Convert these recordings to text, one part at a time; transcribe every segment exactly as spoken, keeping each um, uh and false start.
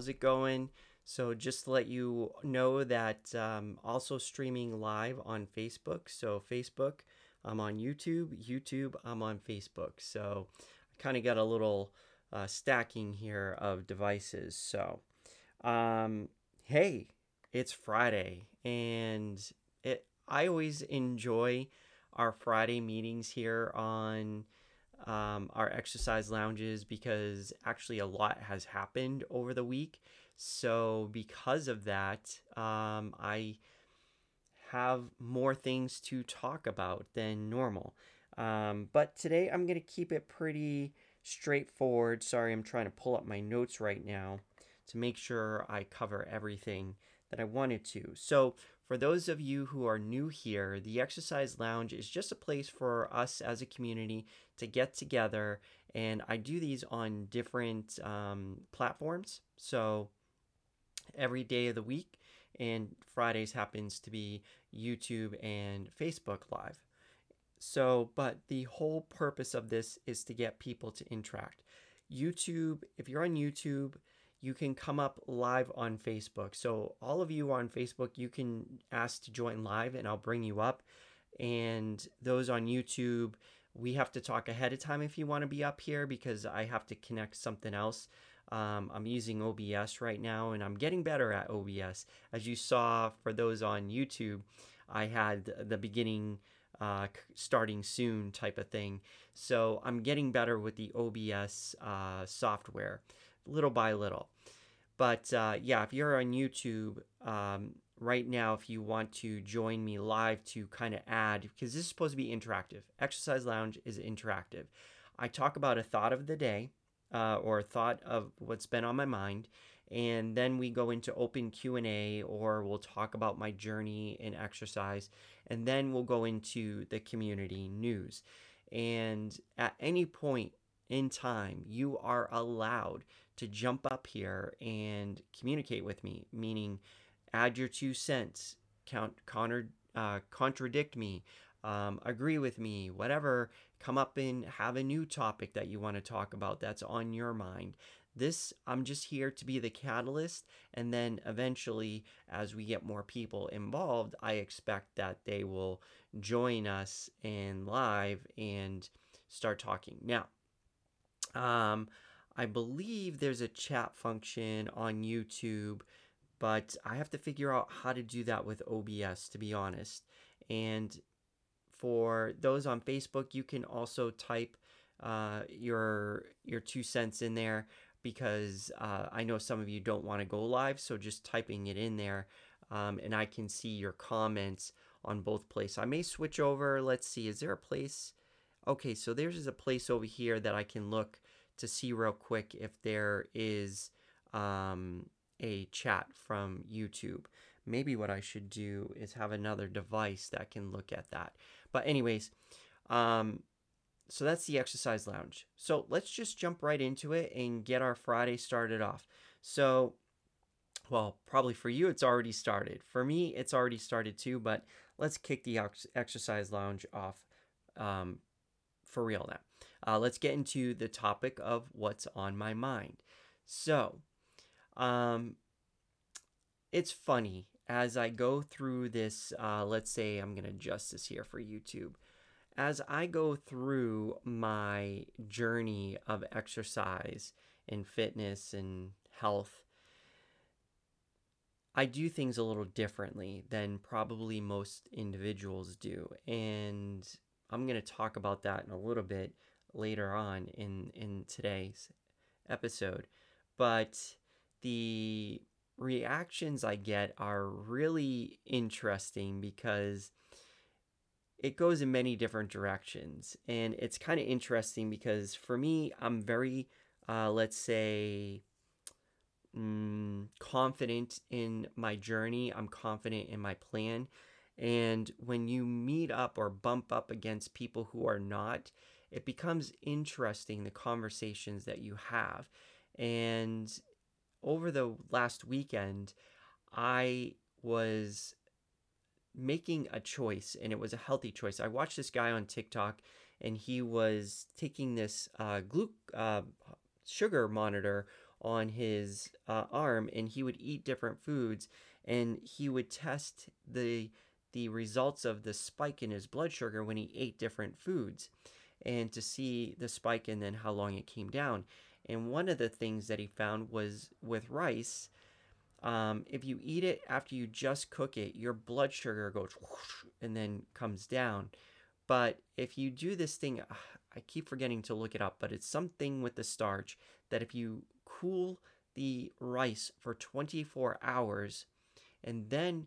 How's it going? So just to let you know that um, also streaming live on Facebook. So Facebook, I'm on YouTube. YouTube, I'm on Facebook. So I kind of got a little uh, stacking here of devices. So um, hey, it's Friday, and it I always enjoy our Friday meetings here on um, our exercise lounges, because actually a lot has happened over the week. So because of that, um, I have more things to talk about than normal. Um, but today I'm going to keep it pretty straightforward. Sorry, I'm trying to pull up my notes right now to make sure I cover everything that I wanted to. So for those of you who are new here, the Exercise Lounge is just a place for us as a community to get together, and I do these on different um, platforms. So every day of the week, and Fridays happens to be YouTube and Facebook Live. So, but the whole purpose of this is to get people to interact. YouTube, if you're on YouTube, you can come up live on Facebook. So all of you on Facebook, you can ask to join live and I'll bring you up. And those on YouTube, we have to talk ahead of time if you want to be up here, because I have to connect something else. Um, I'm using O B S right now, and I'm getting better at O B S. As you saw, for those on YouTube, I had the beginning uh, starting soon type of thing. So I'm getting better with the O B S uh, software, little by little. But uh, yeah, if you're on YouTube um, right now, if you want to join me live to kind of add, because this is supposed to be interactive. Exercise Lounge is interactive. I talk about a thought of the day uh, or a thought of what's been on my mind, and then we go into open Q and A, or we'll talk about my journey in exercise, and then we'll go into the community news. And at any point in time, you are allowed to jump up here and communicate with me, meaning add your two cents, count, counter, uh, contradict me, um, agree with me, whatever. Come up and have a new topic that you want to talk about that's on your mind. This, I'm just here to be the catalyst, and then eventually, as we get more people involved, I expect that they will join us in live and start talking. Now, Um, I believe there's a chat function on YouTube, but I have to figure out how to do that with O B S, to be honest. And for those on Facebook, you can also type uh, your your two cents in there, because uh, I know some of you don't want to go live, so just typing it in there, um, and I can see your comments on both places. I may switch over. Let's see, is there a place? Okay, so there's a place over here that I can look to see real quick if there is um, a chat from YouTube. Maybe what I should do is have another device that can look at that. But anyways, um, so that's the Exercise Lounge. So let's just jump right into it and get our Friday started off. So, well, probably for you, it's already started. For me, it's already started too, but let's kick the ex Exercise Lounge off um, for real now. Uh, let's get into the topic of what's on my mind. So um, it's funny, as I go through this, uh, let's say I'm going to adjust this here for YouTube. As I go through my journey of exercise and fitness and health, I do things a little differently than probably most individuals do. And I'm going to talk about that in a little bit later on in, in today's episode. But the reactions I get are really interesting, because it goes in many different directions. And it's kind of interesting because for me, I'm very, uh, let's say, mm, confident in my journey. I'm confident in my plan. And when you meet up or bump up against people who are not, it becomes interesting, the conversations that you have. And over the last weekend, I was making a choice, and it was a healthy choice. I watched this guy on TikTok, and he was taking this uh, glu uh, sugar monitor on his uh, arm, and he would eat different foods, and he would test the the results of the spike in his blood sugar when he ate different foods, and to see the spike and then how long it came down. And one of the things that he found was with rice, um, if you eat it after you just cook it, your blood sugar goes whoosh and then comes down. But if you do this thing, I keep forgetting to look it up, but it's something with the starch that if you cool the rice for twenty-four hours and then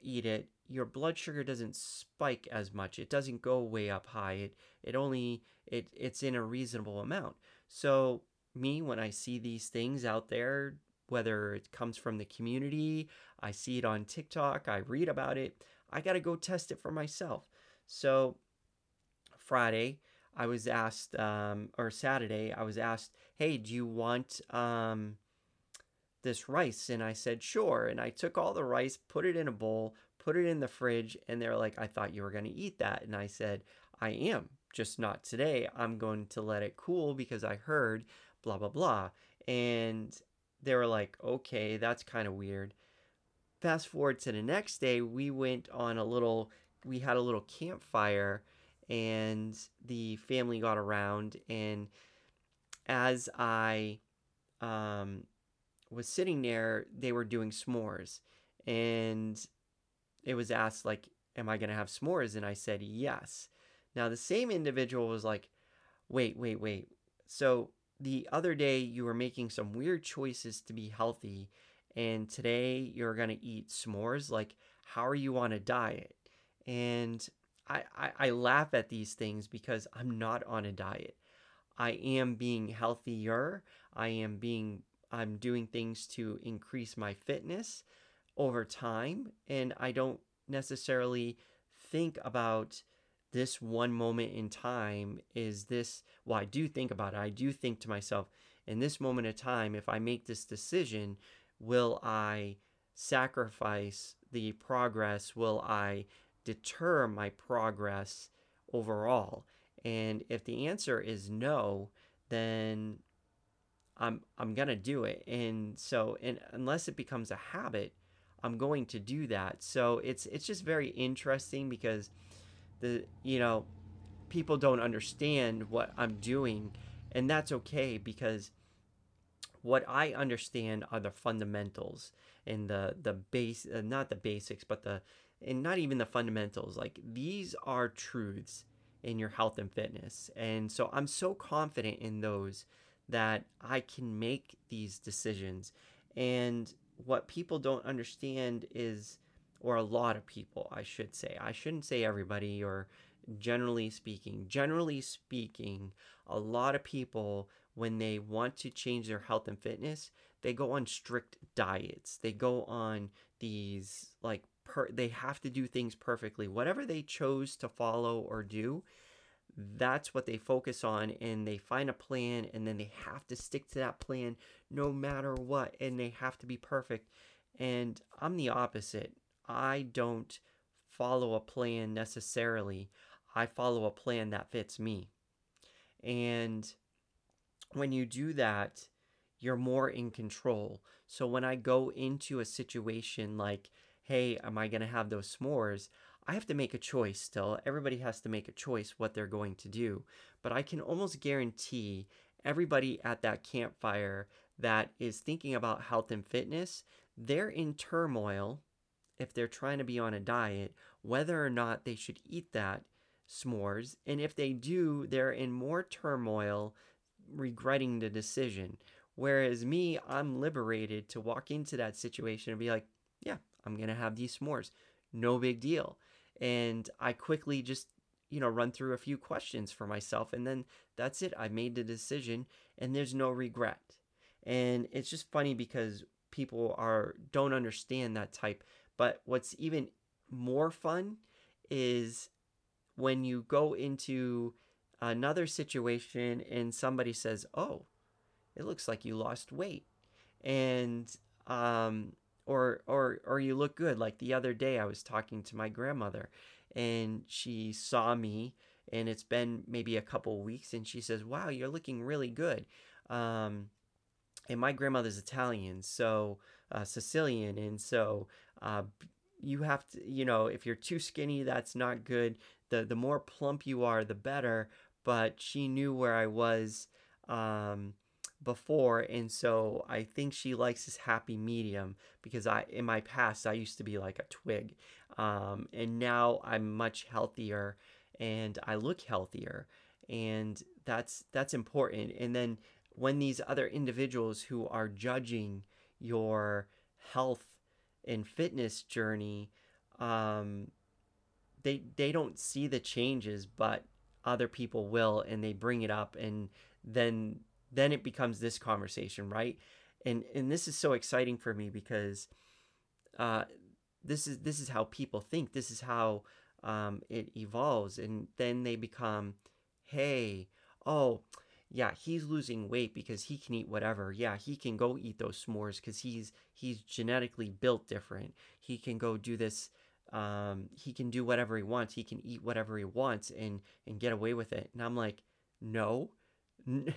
eat it, your blood sugar doesn't spike as much. It doesn't go way up high. It it only it it's in a reasonable amount. So me, when I see these things out there, whether it comes from the community, I see it on TikTok, I read about it, I gotta go test it for myself. So Friday, I was asked, um, or Saturday, I was asked, hey, do you want um, this rice? And I said, sure. And I took all the rice, put it in a bowl, put it in the fridge, and they're like, I thought you were going to eat that. And I said, I am, just not today. I'm going to let it cool because I heard blah, blah, blah. And they were like, okay, that's kind of weird. Fast forward to the next day, we went on a little, we had a little campfire, and the family got around. And as I um, was sitting there, they were doing s'mores, and it was asked, like, am I going to have s'mores? And I said, yes. Now, the same individual was like, wait, wait, wait. So the other day you were making some weird choices to be healthy, and today you're going to eat s'mores? Like, how are you on a diet? And I, I, I laugh at these things because I'm not on a diet. I am being healthier. I am being, I'm doing things to increase my fitness over time, and I don't necessarily think about this one moment in time is this, well, I do think about it. I do think to myself, in this moment of time, if I make this decision, will I sacrifice the progress? Will I deter my progress overall? And if the answer is no, then I'm I'm gonna do it. And so, and unless it becomes a habit, I'm going to do that. So it's it's just very interesting because the you know people don't understand what I'm doing, and that's okay, because what I understand are the fundamentals and the the base, uh, not the basics, but the and not even the fundamentals. Like, these are truths in your health and fitness. And so I'm so confident in those that I can make these decisions. And what people don't understand is, or a lot of people, I should say, I shouldn't say everybody, or generally speaking, generally speaking, a lot of people, when they want to change their health and fitness, they go on strict diets. They go on these, like, per, they have to do things perfectly. Whatever they chose to follow or do, that's what they focus on, and they find a plan, and then they have to stick to that plan no matter what, and they have to be perfect. And I'm the opposite. I don't follow a plan necessarily. I follow a plan that fits me. And when you do that, you're more in control. So when I go into a situation like, hey, am I going to have those s'mores? I have to make a choice still. Everybody has to make a choice what they're going to do. But I can almost guarantee everybody at that campfire that is thinking about health and fitness, they're in turmoil if they're trying to be on a diet, whether or not they should eat that s'mores. And if they do, they're in more turmoil regretting the decision. Whereas me, I'm liberated to walk into that situation and be like, yeah, I'm going to have these s'mores. No big deal. And I quickly just, you know, run through a few questions for myself, and then that's it. I made the decision, and there's no regret. And it's just funny because people are don't understand that type. But what's even more fun is when you go into another situation and somebody says, oh, it looks like you lost weight. And, um, Or, or or you look good. Like the other day I was talking to my grandmother, and she saw me, and it's been maybe a couple weeks, and she says, wow, you're looking really good. Um, and my grandmother's Italian, so uh, Sicilian, and so uh, you have to, you know, if you're too skinny, that's not good. The, the more plump you are, the better. But she knew where I was um, before, and so I think she likes this happy medium, because I, in my past, I used to be like a twig, um, and now I'm much healthier, and I look healthier, and that's that's important. And then when these other individuals who are judging your health and fitness journey, um, they they don't see the changes, but other people will, and they bring it up, and then then it becomes this conversation, right? And and this is so exciting for me, because uh, this is this is how people think. This is how um, it evolves, and then they become, hey, oh, yeah, he's losing weight because he can eat whatever. Yeah, he can go eat those s'mores because he's he's genetically built different. He can go do this. Um, he can do whatever he wants. He can eat whatever he wants and, and get away with it. And I'm like, no, n-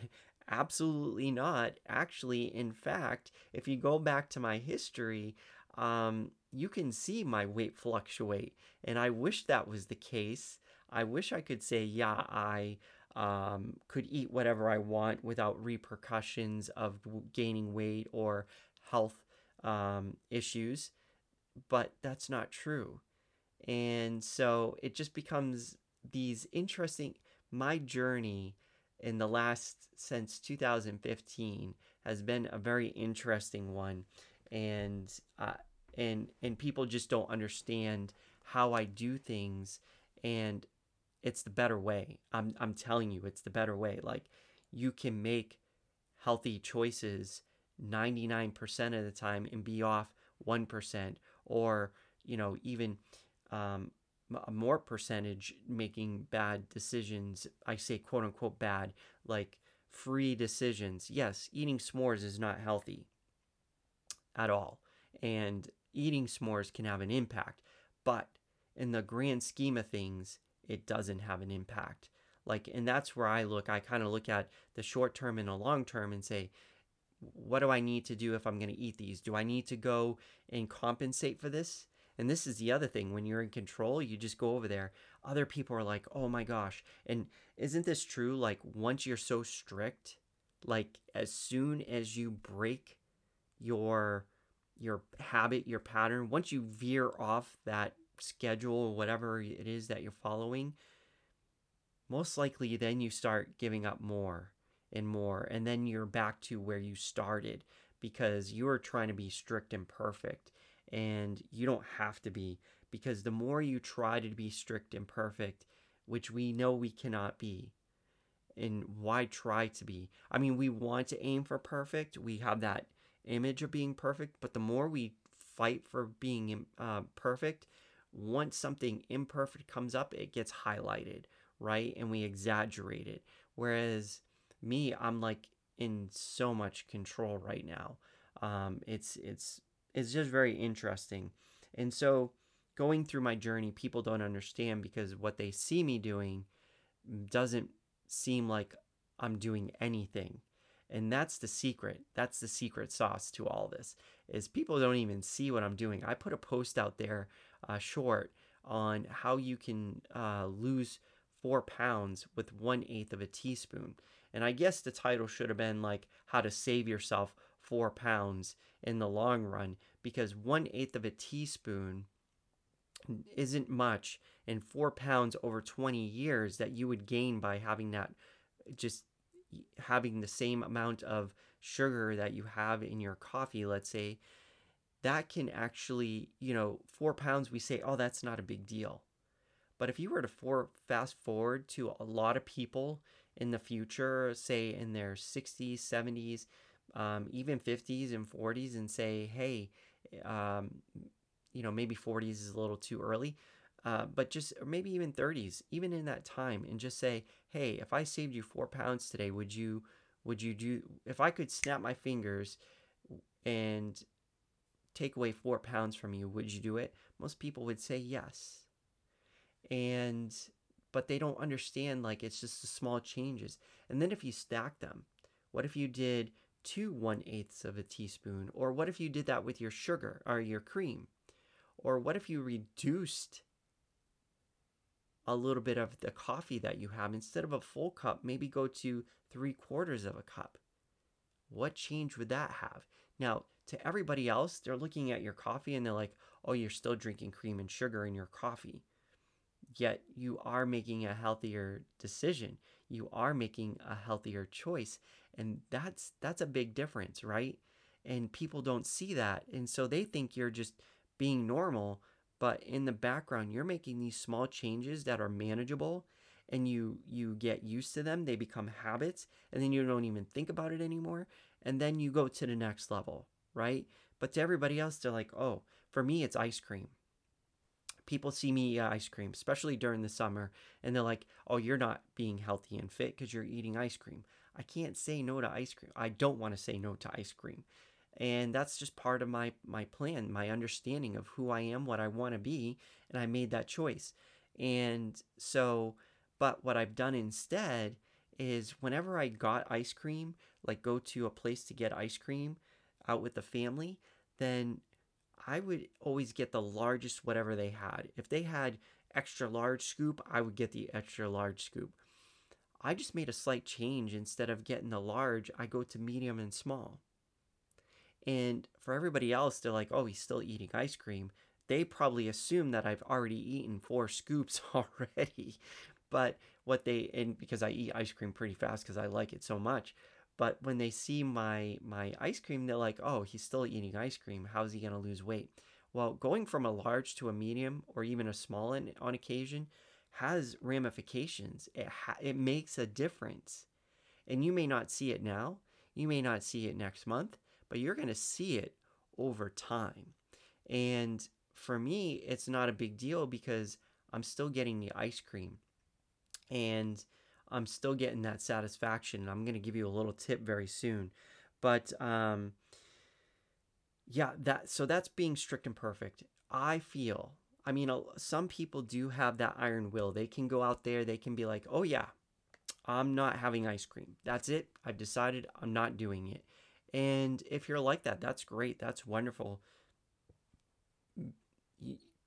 absolutely not. Actually, in fact, if you go back to my history, um, you can see my weight fluctuate. And I wish that was the case. I wish I could say, yeah, I um, could eat whatever I want without repercussions of gaining weight or health um, issues. But that's not true. And so it just becomes these interesting, my journey in the last, since two thousand fifteen, has been a very interesting one. And, uh, and, and people just don't understand how I do things, and it's the better way. I'm, I'm telling you, it's the better way. Like, you can make healthy choices ninety-nine percent of the time and be off one percent, or, you know, even um, a more percentage making bad decisions. I say quote unquote bad, like free decisions. Yes, eating s'mores is not healthy at all, and eating s'mores can have an impact, but in the grand scheme of things, it doesn't have an impact. Like, and that's where I look, I kind of look at the short term and the long term and say, what do I need to do if I'm going to eat these? Do I need to go and compensate for this? And this is the other thing. When you're in control, you just go over there. Other people are like, oh my gosh. And isn't this true? Like, once you're so strict, like as soon as you break your, your habit, your pattern, once you veer off that schedule or whatever it is that you're following, most likely then you start giving up more and more, and then you're back to where you started, because you are trying to be strict and perfect, and you don't have to be, because the more you try to be strict and perfect, which we know we cannot be, and why try to be? I mean, we want to aim for perfect, we have that image of being perfect, but the more we fight for being uh, perfect, once something imperfect comes up, it gets highlighted, right? And we exaggerate it. Whereas me, I'm like in so much control right now. Um, it's it's it's just very interesting. And so going through my journey, people don't understand, because what they see me doing doesn't seem like I'm doing anything. And that's the secret. That's the secret sauce to all this, is people don't even see what I'm doing. I put a post out there uh, short on how you can uh, lose four pounds with one eighth of a teaspoon. And I guess the title should have been like, how to save yourself four pounds in the long run, because one eighth of a teaspoon isn't much, and four pounds over twenty years that you would gain by having that, just having the same amount of sugar that you have in your coffee, let's say, that can actually, you know, four pounds, we say, oh, that's not a big deal. But if you were to for, fast forward to a lot of people in the future, say in their sixties, seventies, um, even fifties and forties, and say, hey, um, you know, maybe forties is a little too early, uh, but just, or maybe even thirties, even in that time, and just say, hey, if I saved you four pounds today, would you, would you do, if I could snap my fingers and take away four pounds from you, would you do it? Most people would say yes. And but they don't understand, like, it's just the small changes. And then if you stack them, what if you did to one eighth of a teaspoon? Or what if you did that with your sugar or your cream? Or what if you reduced a little bit of the coffee that you have? Instead of a full cup, maybe go to three quarters of a cup. What change would that have? Now, to everybody else, they're looking at your coffee and they're like, oh, you're still drinking cream and sugar in your coffee. Yet you are making a healthier decision. You are making a healthier choice. And that's that's a big difference, right? And people don't see that. And so they think you're just being normal, but in the background, you're making these small changes that are manageable, and you you get used to them. They become habits, and then you don't even think about it anymore. And then you go to the next level, right? But to everybody else, they're like, oh, for me, it's ice cream. People see me eat ice cream, especially during the summer, and they're like, oh, you're not being healthy and fit because you're eating ice cream. I can't say no to ice cream. I don't want to say no to ice cream. And that's just part of my, my plan, my understanding of who I am, what I want to be, and I made that choice. And so, but what I've done instead is whenever I got ice cream, like go to a place to get ice cream out with the family, then I would always get the largest whatever they had. If they had extra large scoop, I would get the extra large scoop. I just made a slight change. Instead of getting the large, I go to medium and small. And for everybody else, they're like, oh, he's still eating ice cream. They probably assume that I've already eaten four scoops already. But what they, and because I eat ice cream pretty fast because I like it so much. But when they see my, my ice cream, they're like, oh, he's still eating ice cream. How's he going to lose weight? Well, going from a large to a medium or even a small in, on occasion has ramifications. It, ha it makes a difference. And you may not see it now. You may not see it next month. But you're going to see it over time. And for me, it's not a big deal because I'm still getting the ice cream and I'm still getting that satisfaction. And I'm going to give you a little tip very soon. But um, yeah, that so that's being strict and perfect. I feel, I mean, some people do have that iron will. They can go out there. They can be like, oh, yeah, I'm not having ice cream. That's it. I've decided I'm not doing it. And if you're like that, that's great. That's wonderful.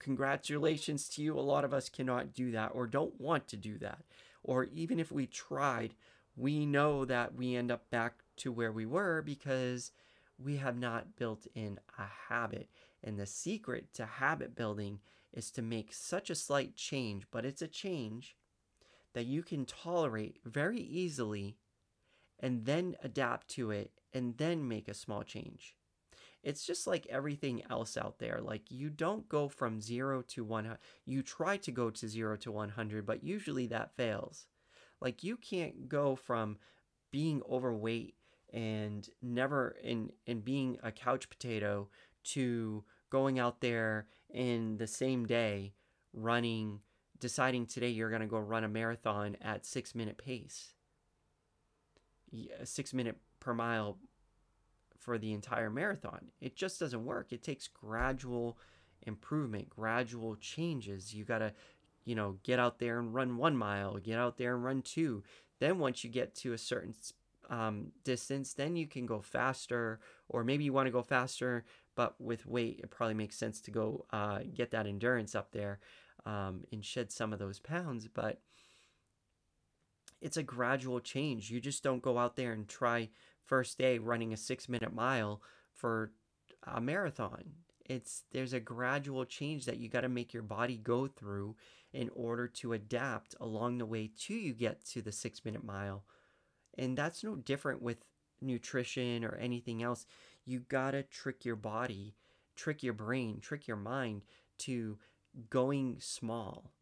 Congratulations to you. A lot of us cannot do that or don't want to do that. Or even if we tried, we know that we end up back to where we were because we have not built in a habit. And the secret to habit building is to make such a slight change, but it's a change that you can tolerate very easily and then adapt to it and then make a small change. It's just like everything else out there. Like you don't go from zero to one hundred. You try to go to zero to one hundred, but usually that fails. Like you can't go from being overweight and never in, and being a couch potato to going out there in the same day running, deciding today you're going to go run a marathon at six minute pace. Yeah, six minute per mile for the entire marathon. It just doesn't work. It takes gradual improvement, gradual changes. You got to, you know, get out there and run one mile, get out there and run two. Then once you get to a certain um, distance, then you can go faster, or maybe you want to go faster, but with weight, it probably makes sense to go uh, get that endurance up there um, and shed some of those pounds. But it's a gradual change. You just don't go out there and try first day running a six minute mile for a marathon. It's, there's a gradual change that you got to make your body go through in order to adapt along the way to you get to the six minute mile. And that's no different with nutrition or anything else. You got to trick your body, trick your brain, trick your mind to going small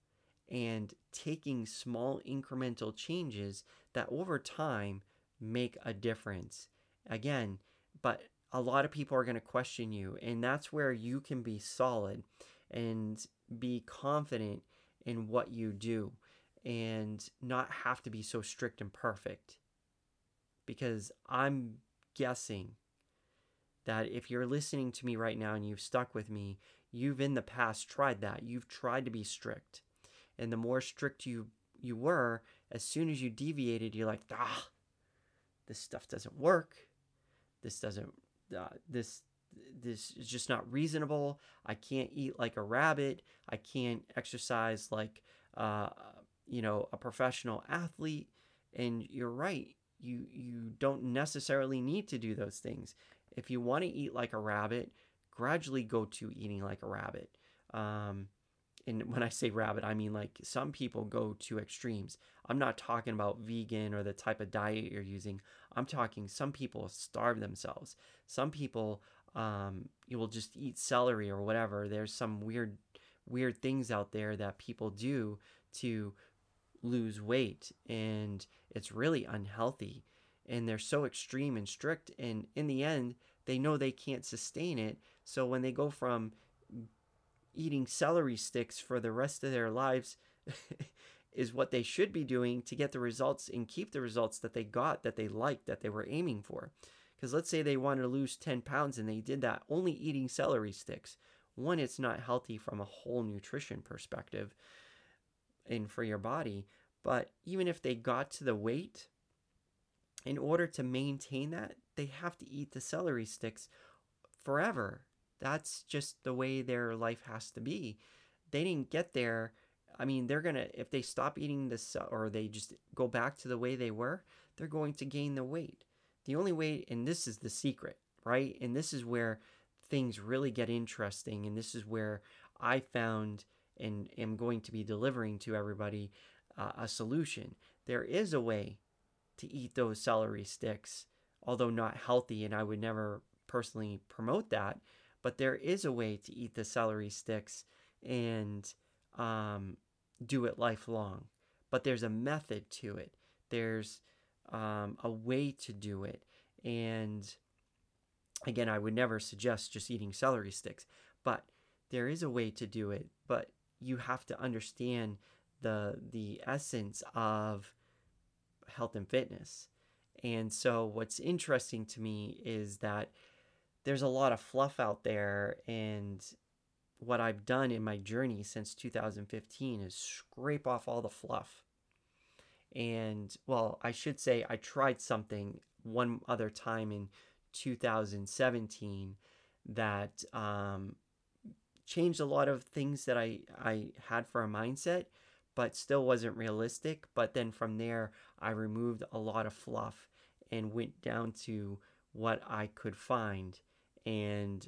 and taking small incremental changes that over time make a difference. Again, but a lot of people are going to question you, and that's where you can be solid and be confident in what you do and not have to be so strict and perfect. Because I'm guessing that if you're listening to me right now and you've stuck with me, you've in the past tried that. You've tried to be strict. And the more strict you, you were, as soon as you deviated, you're like, ah, this stuff doesn't work. This doesn't, uh, this, this is just not reasonable. I can't eat like a rabbit. I can't exercise like, uh, you know, a professional athlete. And you're right. You, you don't necessarily need to do those things. If you want to eat like a rabbit, gradually go to eating like a rabbit. Um, and when I say rabbit, I mean like some people go to extremes. I'm not talking about vegan or the type of diet you're using. I'm talking some people starve themselves. Some people um, you will just eat celery or whatever. There's some weird, weird things out there that people do to lose weight, and it's really unhealthy. And they're so extreme and strict, and in the end, they know they can't sustain it. So when they go from eating celery sticks for the rest of their lives is what they should be doing to get the results and keep the results that they got, that they liked, that they were aiming for. Because let's say they wanted to lose ten pounds and they did that only eating celery sticks. One, it's not healthy from a whole nutrition perspective and for your body. But even if they got to the weight, in order to maintain that, they have to eat the celery sticks forever. That's just the way their life has to be. They didn't get there. I mean, they're going to, if they stop eating this or they just go back to the way they were, they're going to gain the weight. The only way, and this is the secret, right? And this is where things really get interesting. And this is where I found and am going to be delivering to everybody uh, a solution. There is a way to eat those celery sticks, although not healthy, and I would never personally promote that. But there is a way to eat the celery sticks and um, do it lifelong. But there's a method to it. There's um, a way to do it. And again, I would never suggest just eating celery sticks. But there is a way to do it. But you have to understand the the essence of health and fitness. And so what's interesting to me is that there's a lot of fluff out there, and what I've done in my journey since two thousand fifteen is scrape off all the fluff. And, well, I should say I tried something one other time in two thousand seventeen that um, changed a lot of things that I, I had for a mindset, but still wasn't realistic. But then from there, I removed a lot of fluff and went down to what I could find. And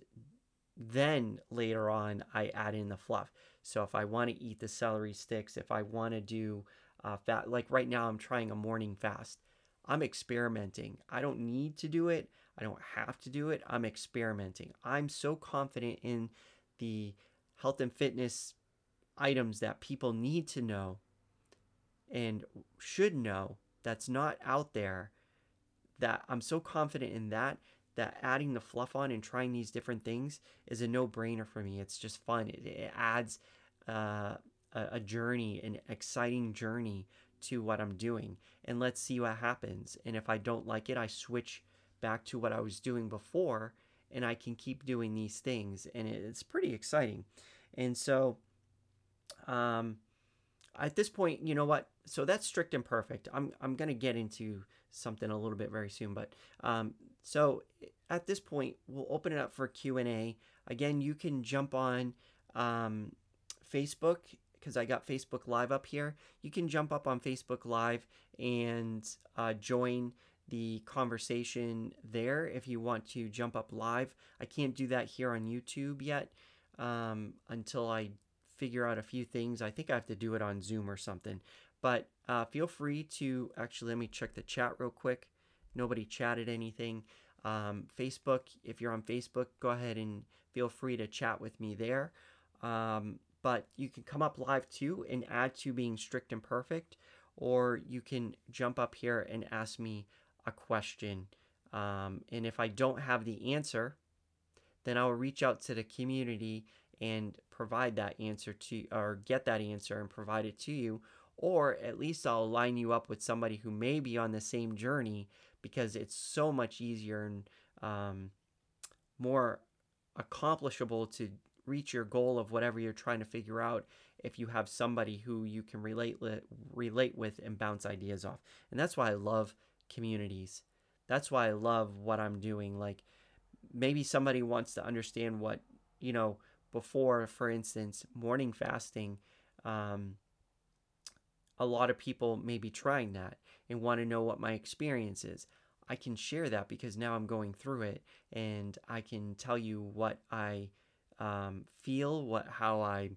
then later on, I add in the fluff. So if I want to eat the celery sticks, if I want to do uh, fat, like right now I'm trying a morning fast. I'm experimenting. I don't need to do it. I don't have to do it. I'm experimenting. I'm so confident in the health and fitness items that people need to know and should know that's not out there, that I'm so confident in that that adding the fluff on and trying these different things is a no-brainer for me. It's just fun. It, it adds uh, a, a journey, an exciting journey to what I'm doing. And let's see what happens. And if I don't like it, I switch back to what I was doing before, and I can keep doing these things. And it, it's pretty exciting. And so um, at this point, you know what? So that's strict and perfect. I'm, I'm going to get into something a little bit very soon, but um, so at this point, we'll open it up for Q and A. Again, you can jump on um, Facebook, because I got Facebook Live up here. You can jump up on Facebook Live and uh, join the conversation there if you want to jump up live. I can't do that here on YouTube yet um, until I figure out a few things. I think I have to do it on Zoom or something. But uh, feel free to, actually, let me check the chat real quick. Nobody chatted anything. Um, Facebook, if you're on Facebook, go ahead and feel free to chat with me there. Um, but you can come up live too and add to being strict and perfect, or you can jump up here and ask me a question. Um, and if I don't have the answer, then I'll reach out to the community and provide that answer to, or get that answer and provide it to you. Or at least I'll line you up with somebody who may be on the same journey, because it's so much easier and um, more accomplishable to reach your goal of whatever you're trying to figure out if you have somebody who you can relate, relate with and bounce ideas off. And that's why I love communities. That's why I love what I'm doing. Like, maybe somebody wants to understand what, you know, before, for instance, morning fasting, um, a lot of people may be trying that and want to know what my experience is. I can share that because now I'm going through it, and I can tell you what I um, feel, what how I,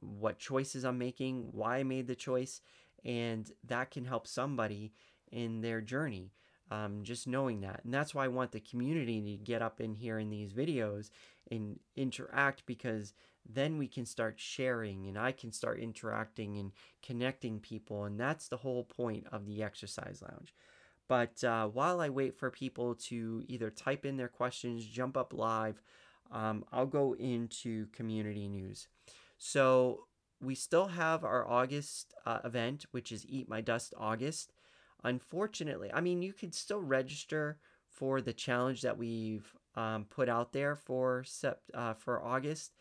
what choices I'm making, why I made the choice, and that can help somebody in their journey. Um, just knowing that, and that's why I want the community to get up in here in these videos and interact, because then we can start sharing, and I can start interacting and connecting people, and that's the whole point of the Exercise Lounge. But uh, while I wait for people to either type in their questions, jump up live, um, I'll go into community news. So we still have our August uh, event, which is Eat My Dust August. Unfortunately, I mean, you could still register for the challenge that we've um, put out there for sept uh, for August,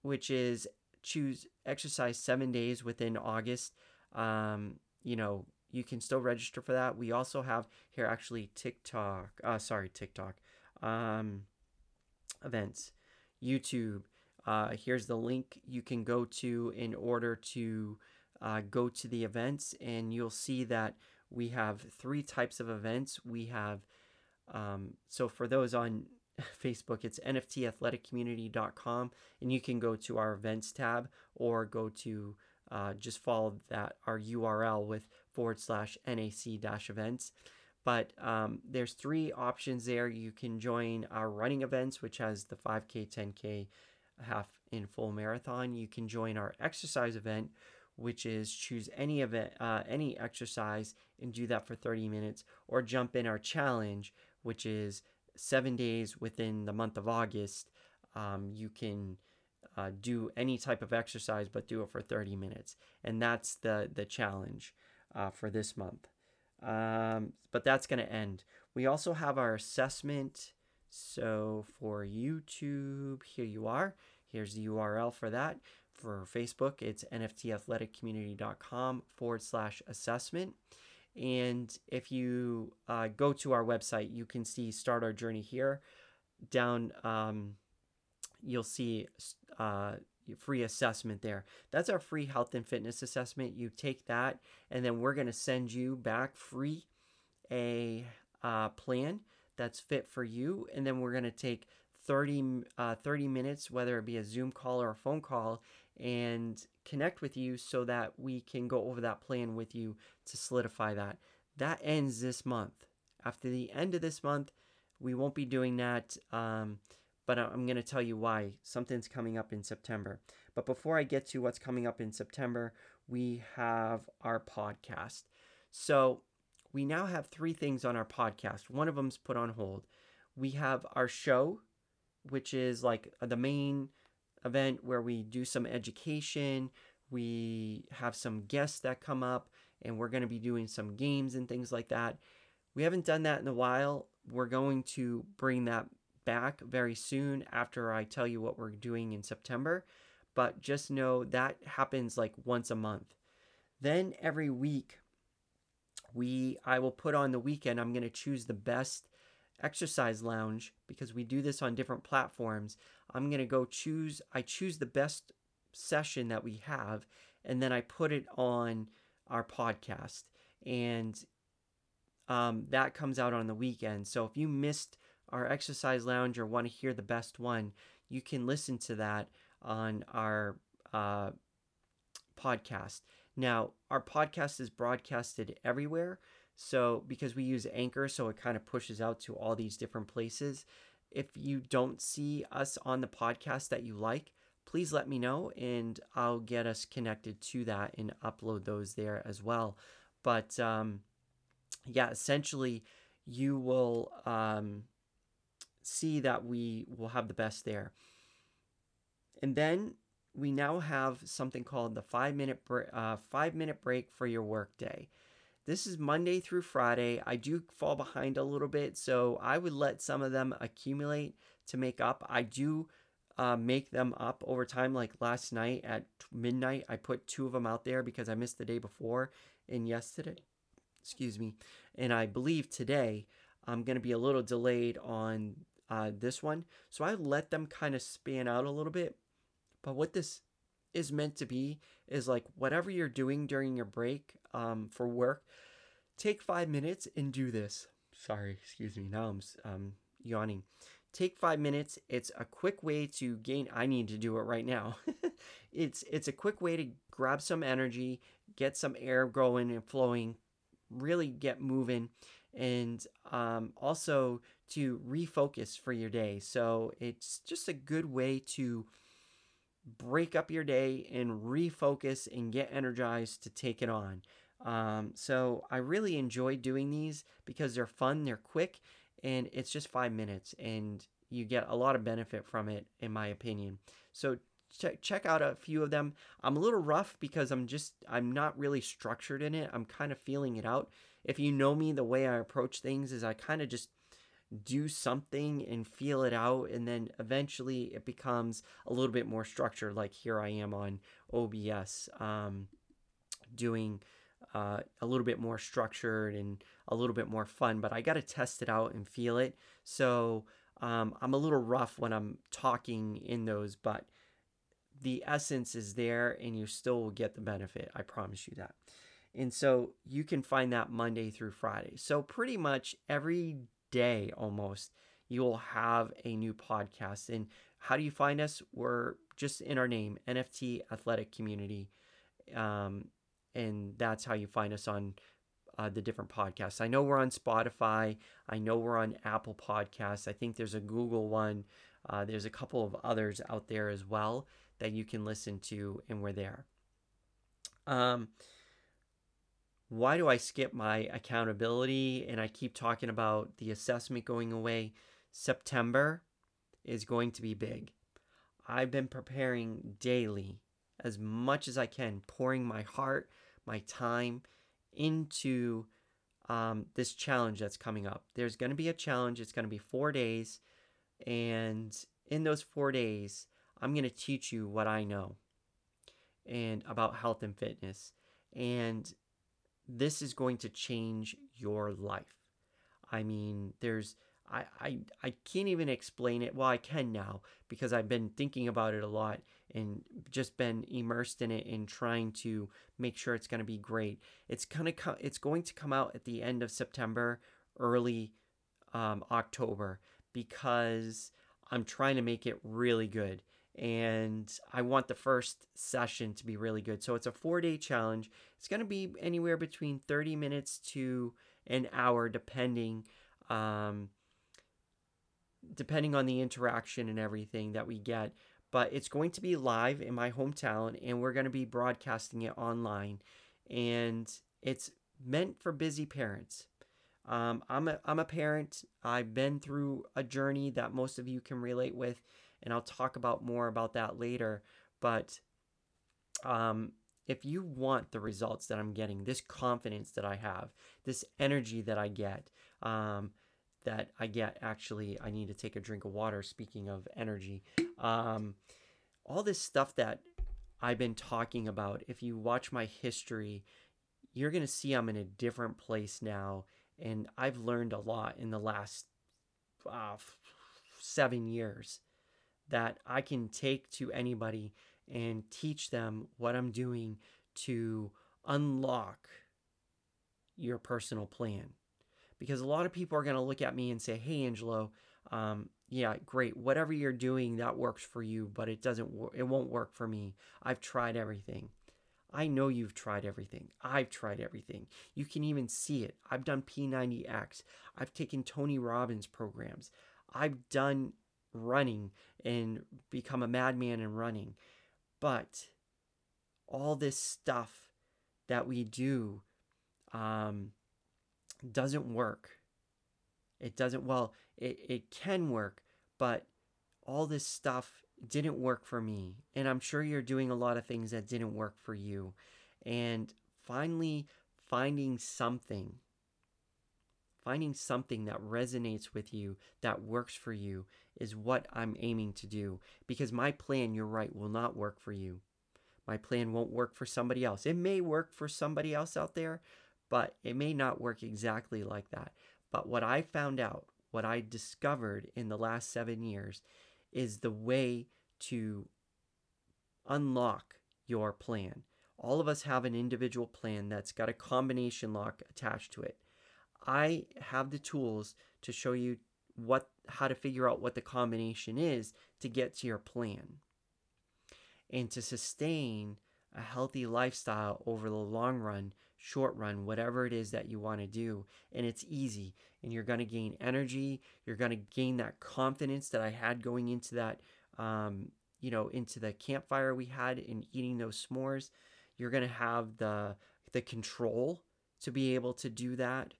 which is choose exercise seven days within August. Um, you know, you can still register for that. We also have here actually TikTok, uh, sorry, TikTok um, events, YouTube. Uh, here's the link you can go to in order to uh, go to the events, and you'll see that we have three types of events. We have, um, so for those on Facebook, it's N F T athletic community dot com, and you can go to our events tab, or go to uh, just follow that our U R L with forward slash NAC dash events. But um, there's three options there. You can join our running events, which has the five K, ten K, half and full marathon. You can join our exercise event, which is choose any event, uh, any exercise, and do that for thirty minutes, or jump in our challenge, which is seven days within the month of August. Um, you can uh, do any type of exercise, but do it for thirty minutes, and that's the the challenge uh, for this month. Um, but that's going to end. We also have our assessment. So for YouTube, here you are. Here's the U R L for that. For Facebook, it's N F T athletic community dot com forward slash assessment. And if you uh, go to our website, you can see Start Our Journey here. Down, um, you'll see uh, free assessment there. That's our free health and fitness assessment. You take that, and then we're going to send you back free a uh, plan that's fit for you. And then we're going to take thirty minutes, whether it be a Zoom call or a phone call, and connect with you so that we can go over that plan with you to solidify that. That ends this month. After the end of this month, we won't be doing that, um, but I'm going to tell you why. Something's coming up in September. But before I get to what's coming up in September, we have our podcast. So we now have three things on our podcast. One of them's put on hold. We have our show, which is like the main event where we do some education. We have some guests that come up, and we're going to be doing some games and things like that. We haven't done that in a while. We're going to bring that back very soon after I tell you what we're doing in September. But just know that happens like once a month. Then every week, we I will put on the weekend. I'm going to choose the best Exercise Lounge, because we do this on different platforms. I'm going to go choose, I choose the best session that we have, and then I put it on our podcast, and um, that comes out on the weekend. So if you missed our Exercise Lounge or want to hear the best one, you can listen to that on our uh, podcast. Now, our podcast is broadcasted everywhere. So because we use Anchor, so it kind of pushes out to all these different places. If you don't see us on the podcast that you like, please let me know, and I'll get us connected to that and upload those there as well. But um, yeah, essentially you will um, see that we will have the best there. And then we now have something called the five minute, br uh, five minute break for your workday. This is Monday through Friday. I do fall behind a little bit, so I would let some of them accumulate to make up. I do uh, make them up over time. Like last night at midnight, I put two of them out there because I missed the day before and yesterday. Excuse me. And I believe today I'm going to be a little delayed on uh, this one. So I let them kind of span out a little bit. But what this is meant to be is like whatever you're doing during your break um, for work, take five minutes and do this. Sorry, excuse me. Now I'm um, yawning. Take five minutes. It's a quick way to gain. I need to do it right now. it's it's a quick way to grab some energy, get some air going and flowing, really get moving, and um, also to refocus for your day. So it's just a good way to break up your day and refocus and get energized to take it on. Um, so I really enjoy doing these because they're fun, they're quick, and it's just five minutes and you get a lot of benefit from it, in my opinion. So check, check out a few of them. I'm a little rough because I'm just, I'm not really structured in it. I'm kind of feeling it out. If you know me, the way I approach things is I kind of just do something and feel it out. And then eventually it becomes a little bit more structured. Like here I am on O B S, um, doing, Uh, a little bit more structured and a little bit more fun, but I got to test it out and feel it. So um, I'm a little rough when I'm talking in those, but the essence is there and you still will get the benefit. I promise you that. And so you can find that Monday through Friday. So pretty much every day almost you'll have a new podcast. And how do you find us? We're just in our name, N F T Athletic Community. Um, And that's how you find us on uh, the different podcasts. I know we're on Spotify. I know we're on Apple Podcasts. I think there's a Google one. Uh, there's a couple of others out there as well that you can listen to, and we're there. Um, why do I skip my accountability and I keep talking about the assessment going away? September is going to be big. I've been preparing daily as much as I can, pouring my heart, my time into um, this challenge that's coming up. There's going to be a challenge. It's going to be four days. And in those four days, I'm going to teach you what I know and about health and fitness. And this is going to change your life. I mean, there's I, I, I can't even explain it. Well, I can now because I've been thinking about it a lot and just been immersed in it and trying to make sure it's going to be great. It's gonna co- it's going to come out at the end of September, early um, October, because I'm trying to make it really good. And I want the first session to be really good. So it's a four-day challenge. It's going to be anywhere between thirty minutes to an hour, depending um, depending on the interaction and everything that we get. But it's going to be live in my hometown, and we're going to be broadcasting it online. And it's meant for busy parents. Um, I'm a, I'm a parent. I've been through a journey that most of you can relate with, and I'll talk about more about that later. But um, if you want the results that I'm getting, this confidence that I have, this energy that I get, um, that I get, actually, I need to take a drink of water, speaking of energy. Um, all this stuff that I've been talking about, if you watch my history, you're going to see I'm in a different place now. And I've learned a lot in the last uh, seven years that I can take to anybody and teach them what I'm doing to unlock your personal plan. Because a lot of people are going to look at me and say, hey, Angelo, um, yeah, great. Whatever you're doing, that works for you, but it doesn't, it won't work for me. I've tried everything. I know you've tried everything. I've tried everything. You can even see it. I've done P ninety X. I've taken Tony Robbins programs. I've done running and become a madman in running. But all this stuff that we do, um, doesn't work. It doesn't, well, it, it can work, but all this stuff didn't work for me. And I'm sure you're doing a lot of things that didn't work for you. And finally finding something, finding something that resonates with you, that works for you, is what I'm aiming to do. Because my plan, you're right, will not work for you. My plan won't work for somebody else. It may work for somebody else out there, but it may not work exactly like that. But what I found out, what I discovered in the last seven years is the way to unlock your plan. All of us have an individual plan that's got a combination lock attached to it. I have the tools to show you what how to figure out what the combination is to get to your plan and to sustain a healthy lifestyle over the long run, short run, whatever it is that you want to do. And it's easy, and you're going to gain energy. You're going to gain that confidence that I had going into that, um, you know, into the campfire we had and eating those s'mores. You're going to have the, the control to be able to do that,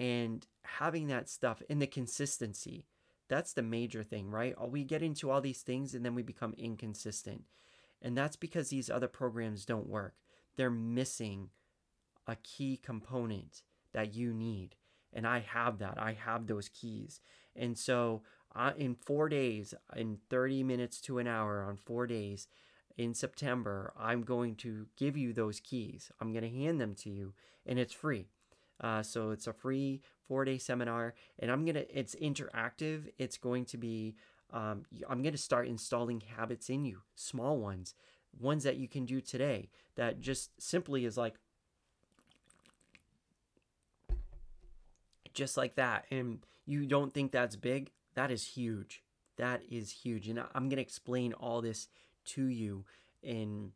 and having that stuff and the consistency. That's the major thing, right? We get into all these things and then we become inconsistent. And that's because these other programs don't work. They're missing a key component that you need. And I have that. I have those keys. And so uh, in four days, in thirty minutes to an hour, on four days in September, I'm going to give you those keys. I'm going to hand them to you, and it's free. Uh, so it's a free four-day seminar, and I'm going to, it's interactive. It's going to be, um, I'm going to start installing habits in you, small ones, ones that you can do today that just simply is like, just like that. And you don't think that's big. That is huge. That is huge. And I'm going to explain all this to you in,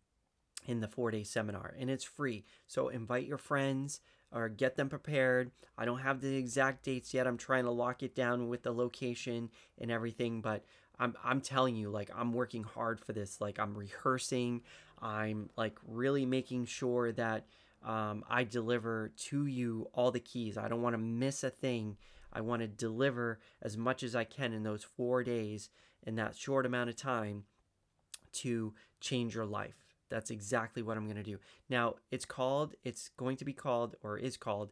in the four-day seminar, and it's free. So invite your friends, or get them prepared. I don't have the exact dates yet. I'm trying to lock it down with the location and everything, but I'm, I'm telling you, like, I'm working hard for this. Like, I'm rehearsing. I'm, like, really making sure that um, I deliver to you all the keys. I don't want to miss a thing. I want to deliver as much as I can in those four days in that short amount of time to change your life. That's exactly what I'm going to do. Now, it's called, it's going to be called, or is called,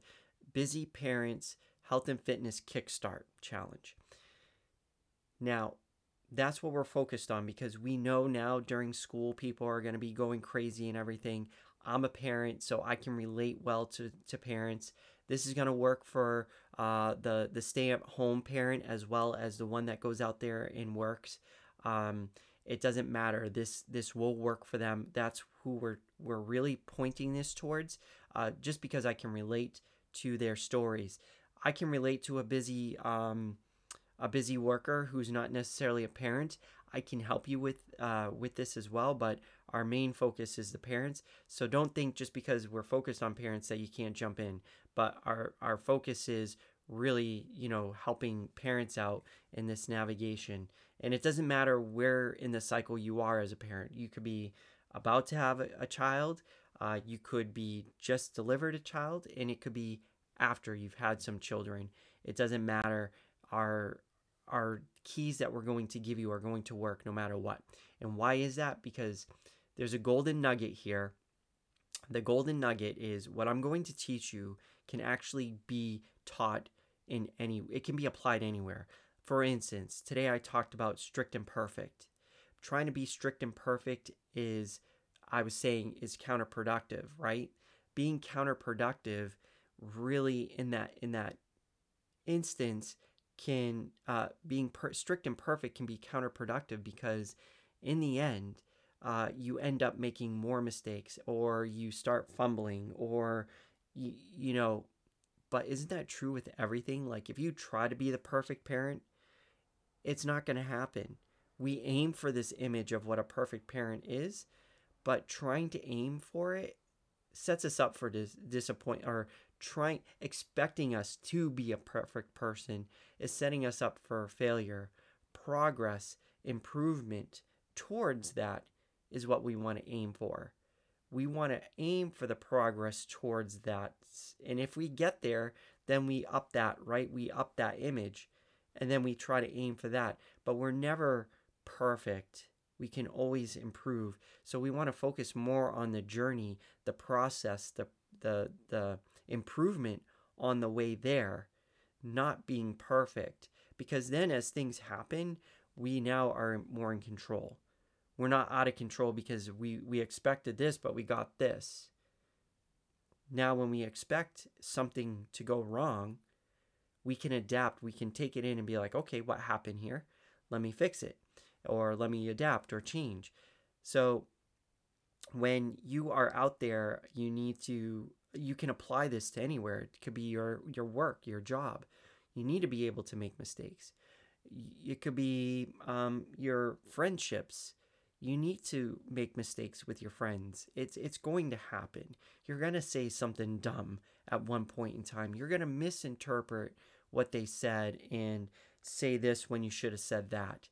Busy Parents Health and Fitness Kickstart Challenge. Now, that's what we're focused on, because we know now during school people are going to be going crazy and everything. I'm a parent, so I can relate well to, to parents. This is going to work for uh, the, the stay-at-home parent as well as the one that goes out there and works. Um, It doesn't matter. This this will work for them. That's who we're we're really pointing this towards. Uh, just because I can relate to their stories, I can relate to a busy um, a busy worker who's not necessarily a parent. I can help you with uh, with this as well. But our main focus is the parents. So don't think just because we're focused on parents that you can't jump in. But our our focus is really, you know, helping parents out in this navigation. And it doesn't matter where in the cycle you are as a parent. You could be about to have a, a child. Uh, you could be just delivered a child, and it could be after you've had some children. It doesn't matter. Our, our keys that we're going to give you are going to work no matter what. And why is that? Because there's a golden nugget here. The golden nugget is what I'm going to teach you can actually be taught in any, it can be applied anywhere. For instance, today I talked about strict and perfect. Trying to be strict and perfect is, I was saying, is counterproductive, right? Being counterproductive really in that, in that instance can, uh, being per strict and perfect can be counterproductive, because in the end, uh, you end up making more mistakes, or you start fumbling, or, you, you know, but isn't that true with everything? Like, if you try to be the perfect parent, it's not going to happen. We aim for this image of what a perfect parent is, but trying to aim for it sets us up for dis disappointment, or trying, expecting us to be a perfect person is setting us up for failure. Progress, improvement towards that is what we want to aim for. We want to aim for the progress towards that. And if we get there, then we up that, right? We up that image, and then we try to aim for that. But we're never perfect. We can always improve. So we want to focus more on the journey, the process, the, the, the improvement on the way there, not being perfect. Because then as things happen, we now are more in control. We're not out of control because we, we expected this, but we got this. Now, when we expect something to go wrong, we can adapt. We can take it in and be like, okay, what happened here? Let me fix it, or let me adapt or change. So when you are out there, you need to, you can apply this to anywhere. It could be your, your work, your job. You need to be able to make mistakes. It could be um, your friendships. You need to make mistakes with your friends. It's, it's going to happen. You're going to say something dumb at one point in time. You're going to misinterpret what they said and say this when you should have said that.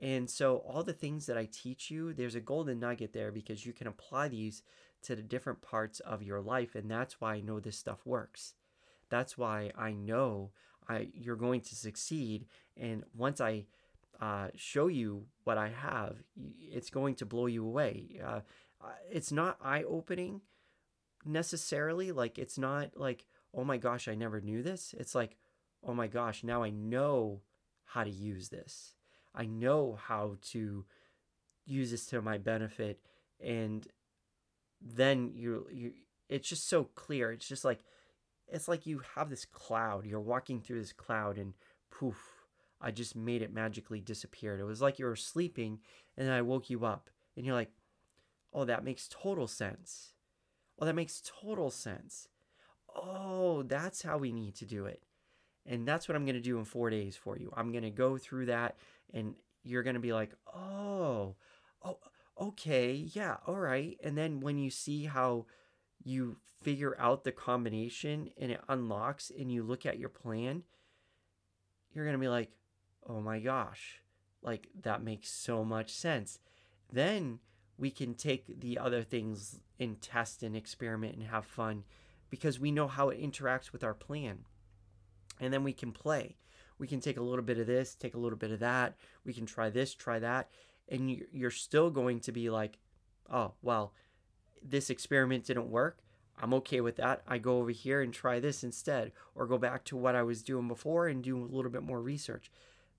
And so all the things that I teach you, there's a golden nugget there, because you can apply these to the different parts of your life. And that's why I know this stuff works. That's why I know I, you're going to succeed. And once I uh, show you what I have, it's going to blow you away. Uh, it's not eye-opening necessarily. Like, it's not like, oh my gosh, I never knew this. It's like, oh my gosh, now I know how to use this. I know how to use this to my benefit. And then you, you, it's just so clear. It's just like, it's like you have this cloud, you're walking through this cloud, and poof, I just made it magically disappear. It was like you were sleeping and then I woke you up and you're like, oh, that makes total sense. Oh, that makes total sense. Oh, that's how we need to do it. And that's what I'm going to do in four days for you. I'm going to go through that, and you're going to be like, oh, oh, okay, yeah, all right. And then when you see how you figure out the combination and it unlocks and you look at your plan, you're going to be like, oh my gosh, like that makes so much sense. Then we can take the other things and test and experiment and have fun, because we know how it interacts with our plan. And then we can play. We can take a little bit of this, take a little bit of that. We can try this, try that. And you're still going to be like, oh, well, this experiment didn't work. I'm okay with that. I go over here and try this instead, or go back to what I was doing before and do a little bit more research.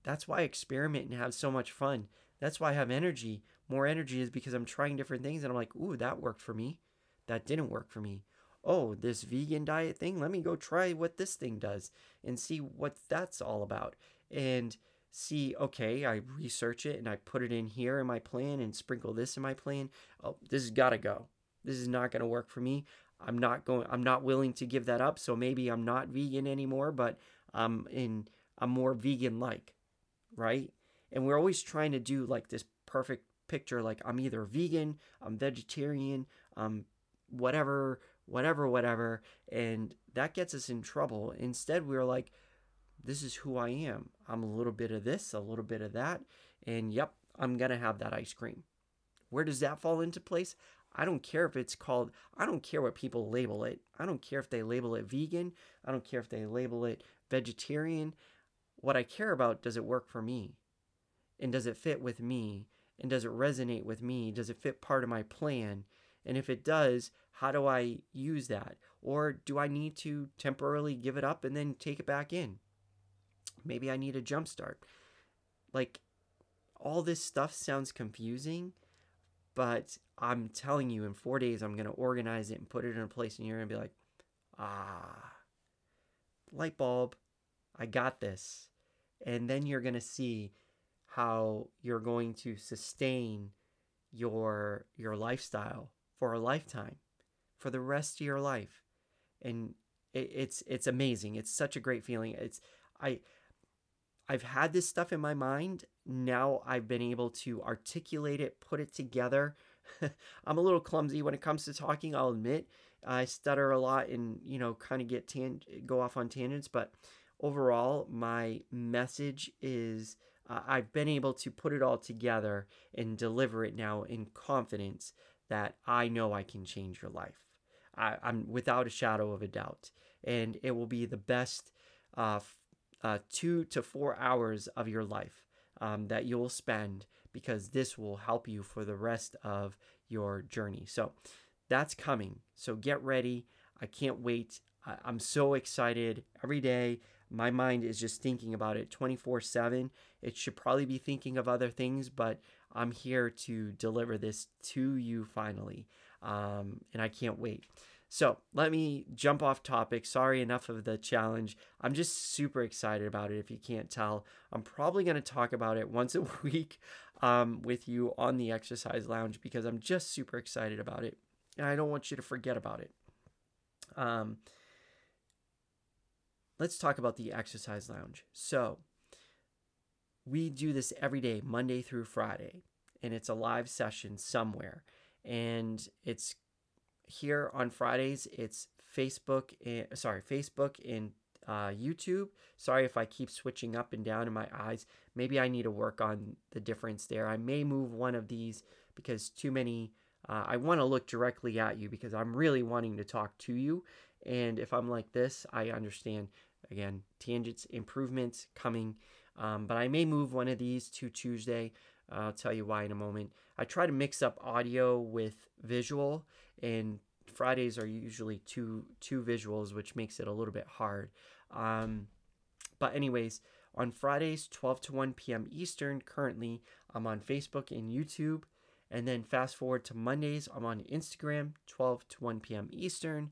That's why I experiment and have so much fun. That's why I have energy. More energy is because I'm trying different things, and I'm like, ooh, that worked for me. That didn't work for me. Oh, this vegan diet thing, let me go try what this thing does and see what that's all about. And see, okay, I research it and I put it in here in my plan and sprinkle this in my plan. Oh, this has got to go. This is not going to work for me. I'm not going, I'm not willing to give that up. So maybe I'm not vegan anymore, but I'm in, I'm more vegan-like, right? And we're always trying to do like this perfect picture. Like, I'm either vegan, I'm vegetarian, I'm whatever, whatever, whatever. And that gets us in trouble. Instead, we're like, this is who I am. I'm a little bit of this, a little bit of that. And yep, I'm going to have that ice cream. Where does that fall into place? I don't care if it's called, I don't care what people label it. I don't care if they label it vegan. I don't care if they label it vegetarian. What I care about, does it work for me? And does it fit with me? And does it resonate with me? Does it fit part of my plan? And if it does, how do I use that? Or do I need to temporarily give it up and then take it back in? Maybe I need a jump start. Like, all this stuff sounds confusing, but I'm telling you, in four days, I'm going to organize it and put it in a place, and you're going to be like, ah, light bulb, I got this. And then you're going to see how you're going to sustain your, your lifestyle for a lifetime, for the rest of your life. And it, it's, it's amazing. It's such a great feeling. It's, I, I've had this stuff in my mind. Now I've been able to articulate it, put it together. I'm a little clumsy when it comes to talking, I'll admit. I stutter a lot and, you know, kind of get tan go off on tangents, but overall my message is uh, I've been able to put it all together and deliver it now in confidence that I know I can change your life. I, I'm without a shadow of a doubt, and it will be the best uh, uh, two to four hours of your life um, that you'll spend, because this will help you for the rest of your journey. So that's coming. So get ready. I can't wait. I, I'm so excited every day. My mind is just thinking about it twenty-four seven. It should probably be thinking of other things, but I'm here to deliver this to you finally. Um, and I can't wait. So let me jump off topic. Sorry, enough of the challenge. I'm just super excited about it. If you can't tell, I'm probably going to talk about it once a week um, with you on the Exercise Lounge, because I'm just super excited about it. And I don't want you to forget about it. Um, let's talk about the Exercise Lounge. So we do this every day, Monday through Friday, and it's a live session somewhere. And it's here on Fridays. It's Facebook, and, sorry, Facebook and uh, YouTube. Sorry if I keep switching up and down in my eyes. Maybe I need to work on the difference there. I may move one of these because too many. Uh, I want to look directly at you because I'm really wanting to talk to you. And if I'm like this, I understand. Again, tangents, improvements coming. Um, but I may move one of these to Tuesday. Uh, I'll tell you why in a moment. I try to mix up audio with visual, and Fridays are usually two two visuals, which makes it a little bit hard. Um, but anyways, on Fridays, twelve to one P M Eastern, currently I'm on Facebook and YouTube. And then fast forward to Mondays, I'm on Instagram, twelve to one P M Eastern.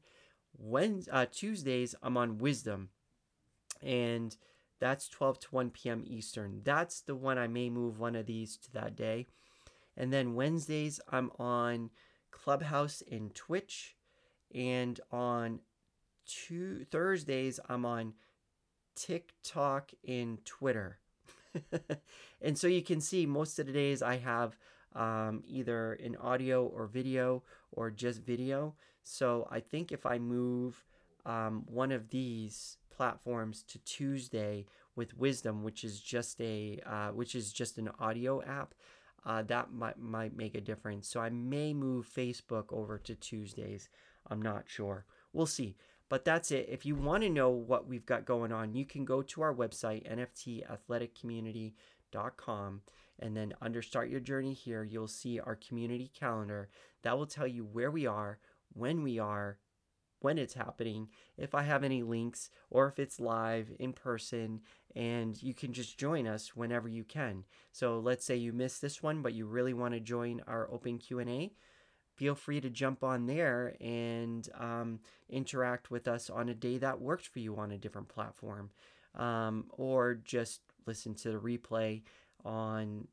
Wednesday, uh, Tuesdays, I'm on Wisdom, and that's twelve to one P M Eastern. That's the one I may move one of these to that day. And then Wednesdays, I'm on Clubhouse and Twitch. And on two, Thursdays, I'm on TikTok and Twitter. And so you can see most of the days I have um, either an audio or video or just video. So I think if I move um, one of these platforms to Tuesday with Wisdom, which is just a uh, which is just an audio app, uh, that might might make a difference. So I may move Facebook over to Tuesdays. I'm not sure. We'll see. But that's it. If you want to know what we've got going on, you can go to our website, N F T athletic community dot com, and then under Start Your Journey here, you'll see our community calendar. That will tell you where we are, when we are, when it's happening, if I have any links, or if it's live in person, and you can just join us whenever you can. So let's say you missed this one, but you really want to join our open Q and A. Feel free to jump on there and um, interact with us on a day that works for you on a different platform, um, or just listen to the replay on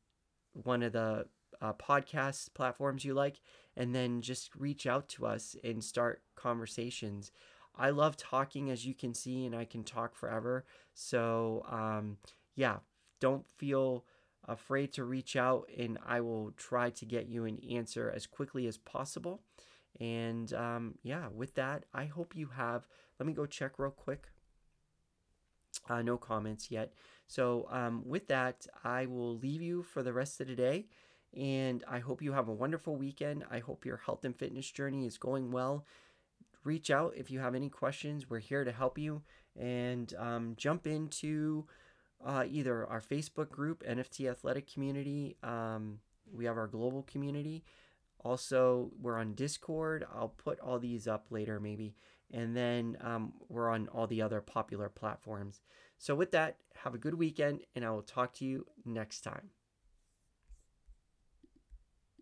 one of the uh, podcast platforms you like, and then just reach out to us and start conversations. I love talking, as you can see, and I can talk forever. So um, yeah, don't feel afraid to reach out, and I will try to get you an answer as quickly as possible. And um, yeah, with that, I hope you have, let me go check real quick. Uh, no comments yet. So um, with that, I will leave you for the rest of the day, and I hope you have a wonderful weekend. I hope your health and fitness journey is going well. Reach out if you have any questions. We're here to help you, and um, jump into Uh, either our Facebook group, N F T Athletic Community. Um, we have our global community. Also, we're on Discord. I'll put all these up later maybe. And then um, we're on all the other popular platforms. So with that, have a good weekend, and I will talk to you next time.